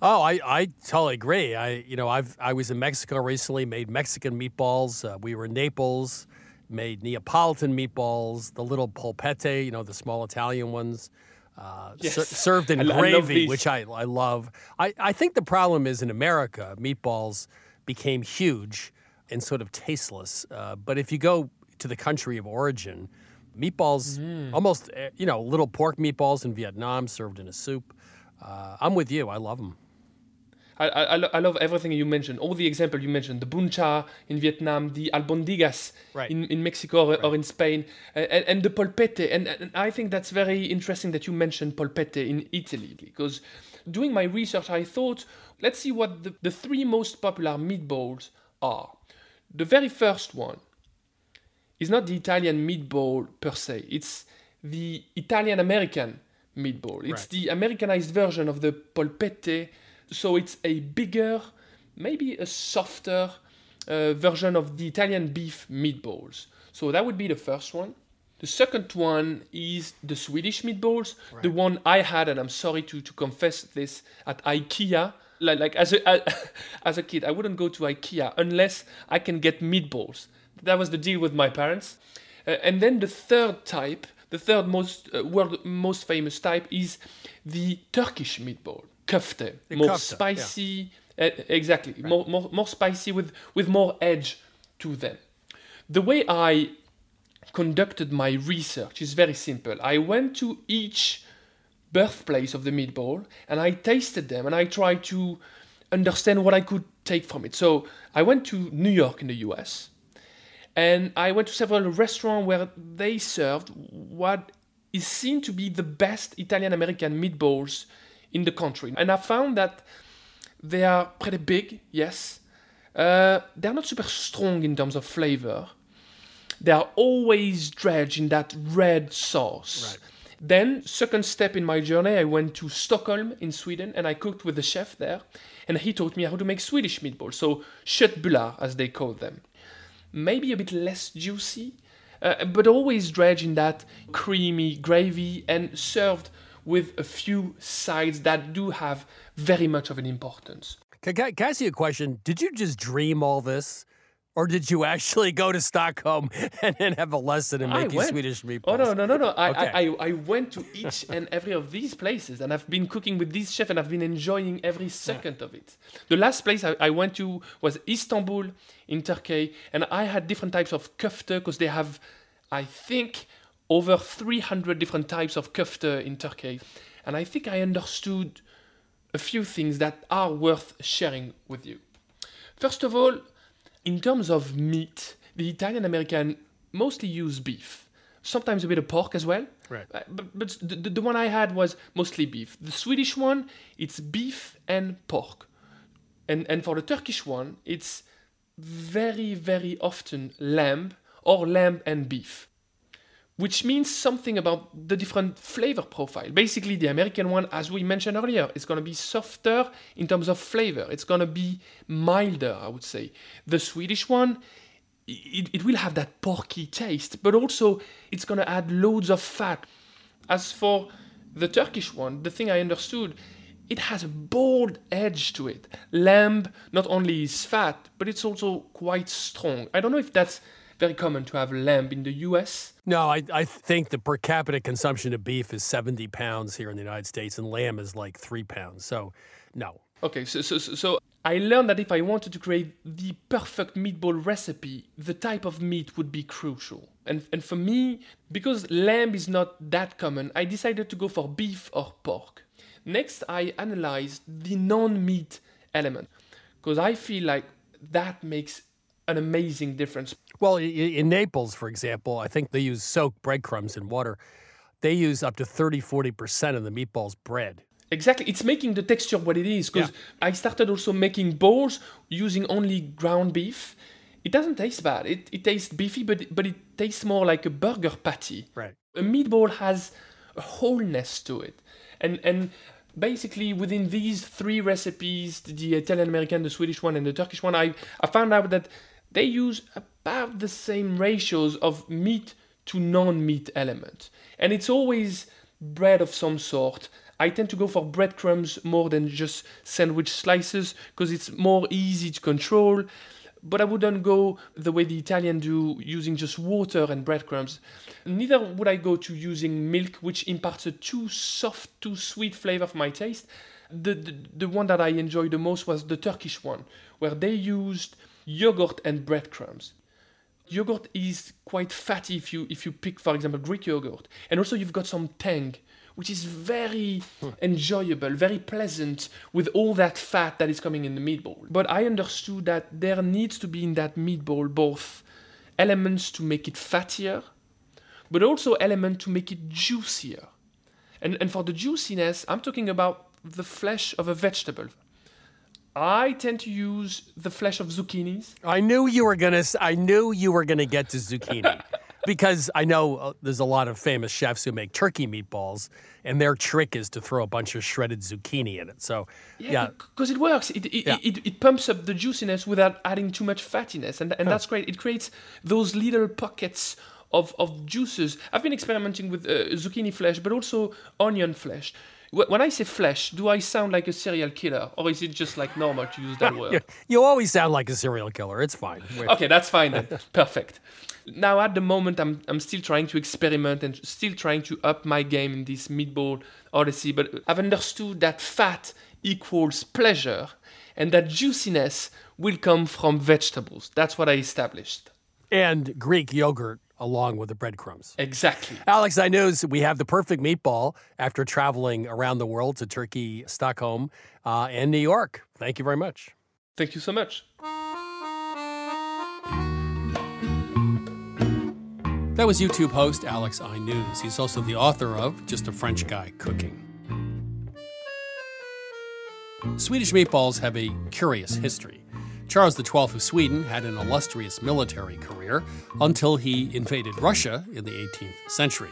Oh, I, I totally agree. I you know I've I was in Mexico recently, made Mexican meatballs. Uh, we were in Naples, made Neapolitan meatballs, the little polpette, you know, the small Italian ones, uh, yes. ser- served in I, gravy, I which I I love. I I think the problem is in America, meatballs became huge and sort of tasteless. Uh, but if you go to the country of origin. Meatballs, mm. almost, you know, little pork meatballs in Vietnam served in a soup. Uh, I'm with you. I love them. I, I, I love everything you mentioned, all the examples you mentioned, the bún chả in Vietnam, the albondigas right. in, in Mexico or, right. or in Spain, and, and the polpette. And, and I think that's very interesting that you mentioned polpette in Italy, because doing my research, I thought, let's see what the, the three most popular meatballs are. The very first one, it's not the Italian meatball per se. It's the Italian-American meatball. It's right. the Americanized version of the polpette. So it's a bigger, maybe a softer uh, version of the Italian beef meatballs. So that would be the first one. The second one is the Swedish meatballs. Right. The one I had, and I'm sorry to, to confess this, at IKEA. Like, like as a I, as a kid, I wouldn't go to IKEA unless I can get meatballs. That was the deal with my parents. Uh, and then the third type, the third most uh, world most famous type is the Turkish meatball, köfte, the more köfte, spicy. Yeah. Uh, exactly, right. more, more more spicy with with more edge to them. The way I conducted my research is very simple. I went to each birthplace of the meatball and I tasted them and I tried to understand what I could take from it. So I went to New York in the U S and I went to several restaurants where they served what is seen to be the best Italian-American meatballs in the country. And I found that they are pretty big, yes. Uh, they're not super strong in terms of flavor. They are always dredged in that red sauce. Right. Then, second step in my journey, I went to Stockholm in Sweden and I cooked with the chef there. And he taught me how to make Swedish meatballs, so köttbullar as they call them. Maybe a bit less juicy, uh, but always dredged in that creamy gravy and served with a few sides that do have very much of an importance. Can, can I ask you a question? Did you just dream all this? Or did you actually go to Stockholm and then have a lesson in making Swedish meatballs? Oh, no, no, no, no. I, okay. I, I, I went to each and every of these places, and I've been cooking with these chefs, and I've been enjoying every second yeah. of it. The last place I, I went to was Istanbul in Turkey, and I had different types of köfte, because they have, I think, over three hundred different types of köfte in Turkey. And I think I understood a few things that are worth sharing with you. First of all, in terms of meat, the Italian-American mostly use beef, sometimes a bit of pork as well. Right. But, but the, the one I had was mostly beef. The Swedish one, it's beef and pork. And, and for the Turkish one, it's very, very often lamb or lamb and beef, which means something about the different flavor profile. Basically, the American one, as we mentioned earlier, is going to be softer in terms of flavor. It's going to be milder, I would say. The Swedish one, it, it will have that porky taste, but also it's going to add loads of fat. As for the Turkish one, the thing I understood, it has a bold edge to it. Lamb not only is fat, but it's also quite strong. I don't know if that's very common to have lamb in the U S. No, I, I think the per capita consumption of beef is seventy pounds here in the United States, and lamb is like three pounds. So, no. Okay, so so so I learned that if I wanted to create the perfect meatball recipe, the type of meat would be crucial. And and for me, because lamb is not that common, I decided to go for beef or pork. Next, I analyzed the non-meat element, because I feel like that makes an amazing difference. Well, in Naples, for example, I think they use soaked breadcrumbs and water. They use up to thirty, forty percent of the meatballs bread. Exactly. It's making the texture what it is. Because yeah. I started also making bowls using only ground beef. It doesn't taste bad. It it tastes beefy, but, but it tastes more like a burger patty. Right. A meatball has a wholeness to it. And and basically, within these three recipes, the Italian-American, the Swedish one, and the Turkish one, I, I found out that they use about the same ratios of meat to non-meat element. And it's always bread of some sort. I tend to go for breadcrumbs more than just sandwich slices because it's more easy to control. But I wouldn't go the way the Italians do, using just water and breadcrumbs. Neither would I go to using milk, which imparts a too soft, too sweet flavor for my taste. The, the, the one that I enjoyed the most was the Turkish one, where they used yogurt and breadcrumbs. Yogurt is quite fatty if you if you pick, for example, Greek yogurt. And also you've got some tang, which is very enjoyable, very pleasant with all that fat that is coming in the meatball. But I understood that there needs to be in that meatball both elements to make it fattier, but also elements to make it juicier. And, and for the juiciness, I'm talking about the flesh of a vegetable. I tend to use the flesh of zucchinis. I knew you were gonna. I knew you were gonna get to zucchini, because I know uh, there's a lot of famous chefs who make turkey meatballs, and their trick is to throw a bunch of shredded zucchini in it. So yeah, because yeah. it works. It it, yeah. it it pumps up the juiciness without adding too much fattiness, and and huh. that's great. It creates those little pockets of, of juices. I've been experimenting with uh, zucchini flesh, but also onion flesh. When I say flesh, do I sound like a serial killer, or is it just like normal to use that word? You always sound like a serial killer. It's fine. Wait. Okay, that's fine then. Perfect. Now, at the moment, I'm I'm still trying to experiment and still trying to up my game in this meatball odyssey, but I've understood that fat equals pleasure, and that juiciness will come from vegetables. That's what I established. And Greek yogurt along with the breadcrumbs. Exactly. Alex Ainouz, we have the perfect meatball after traveling around the world to Turkey, Stockholm, uh, and New York. Thank you very much. Thank you so much. That was YouTube host Alex Ainouz. He's also the author of Just a French Guy Cooking. Swedish meatballs have a curious history. Charles the twelfth of Sweden had an illustrious military career until he invaded Russia in the eighteenth century.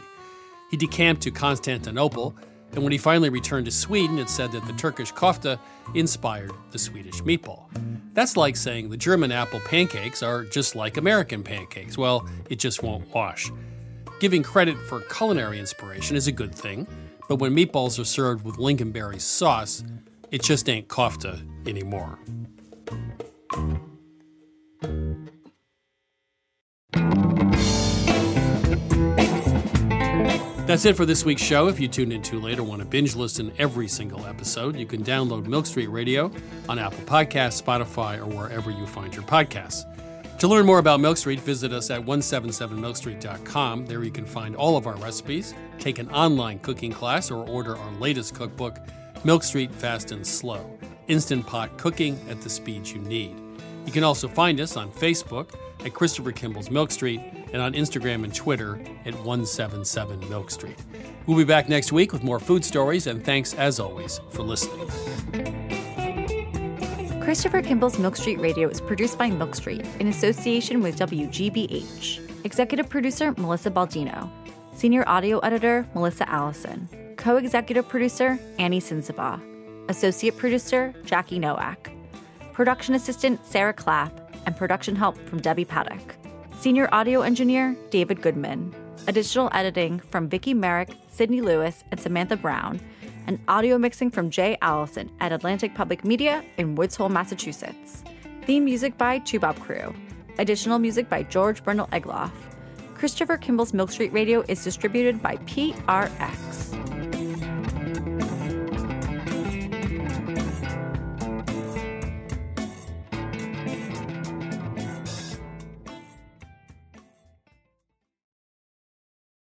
He decamped to Constantinople, and when he finally returned to Sweden, it said that the Turkish köfte inspired the Swedish meatball. That's like saying the German apple pancakes are just like American pancakes. Well, it just won't wash. Giving credit for culinary inspiration is a good thing, but when meatballs are served with lingonberry sauce, it just ain't köfte anymore. That's it for this week's show. If you tuned in too late or want to binge listen every single episode, you can download Milk Street Radio on Apple Podcasts, Spotify, or wherever you find your podcasts. To learn more about Milk Street, visit us at one seventy-seven milk street dot com. There you can find all of our recipes, take an online cooking class, or order our latest cookbook, Milk Street Fast and Slow. Instant pot cooking at the speed you need. You can also find us on Facebook at Christopher Kimball's Milk Street and on Instagram and Twitter at one seventy-seven milk street. We'll be back next week with more food stories, and thanks, as always, for listening. Christopher Kimball's Milk Street Radio is produced by Milk Street in association with W G B H. Executive producer, Melissa Baldino. Senior audio editor, Melissa Allison. Co-executive producer, Annie Sinsabah. Associate producer, Jackie Nowak. Production assistant, Sarah Clapp. And production help from Debbie Paddock. Senior audio engineer, David Goodman. Additional editing from Vicki Merrick, Sydney Lewis, and Samantha Brown. And audio mixing from Jay Allison at Atlantic Public Media in Woods Hole, Massachusetts. Theme music by Chubop Crew. Additional music by George Brendel Egloff. Christopher Kimball's Milk Street Radio is distributed by P R X.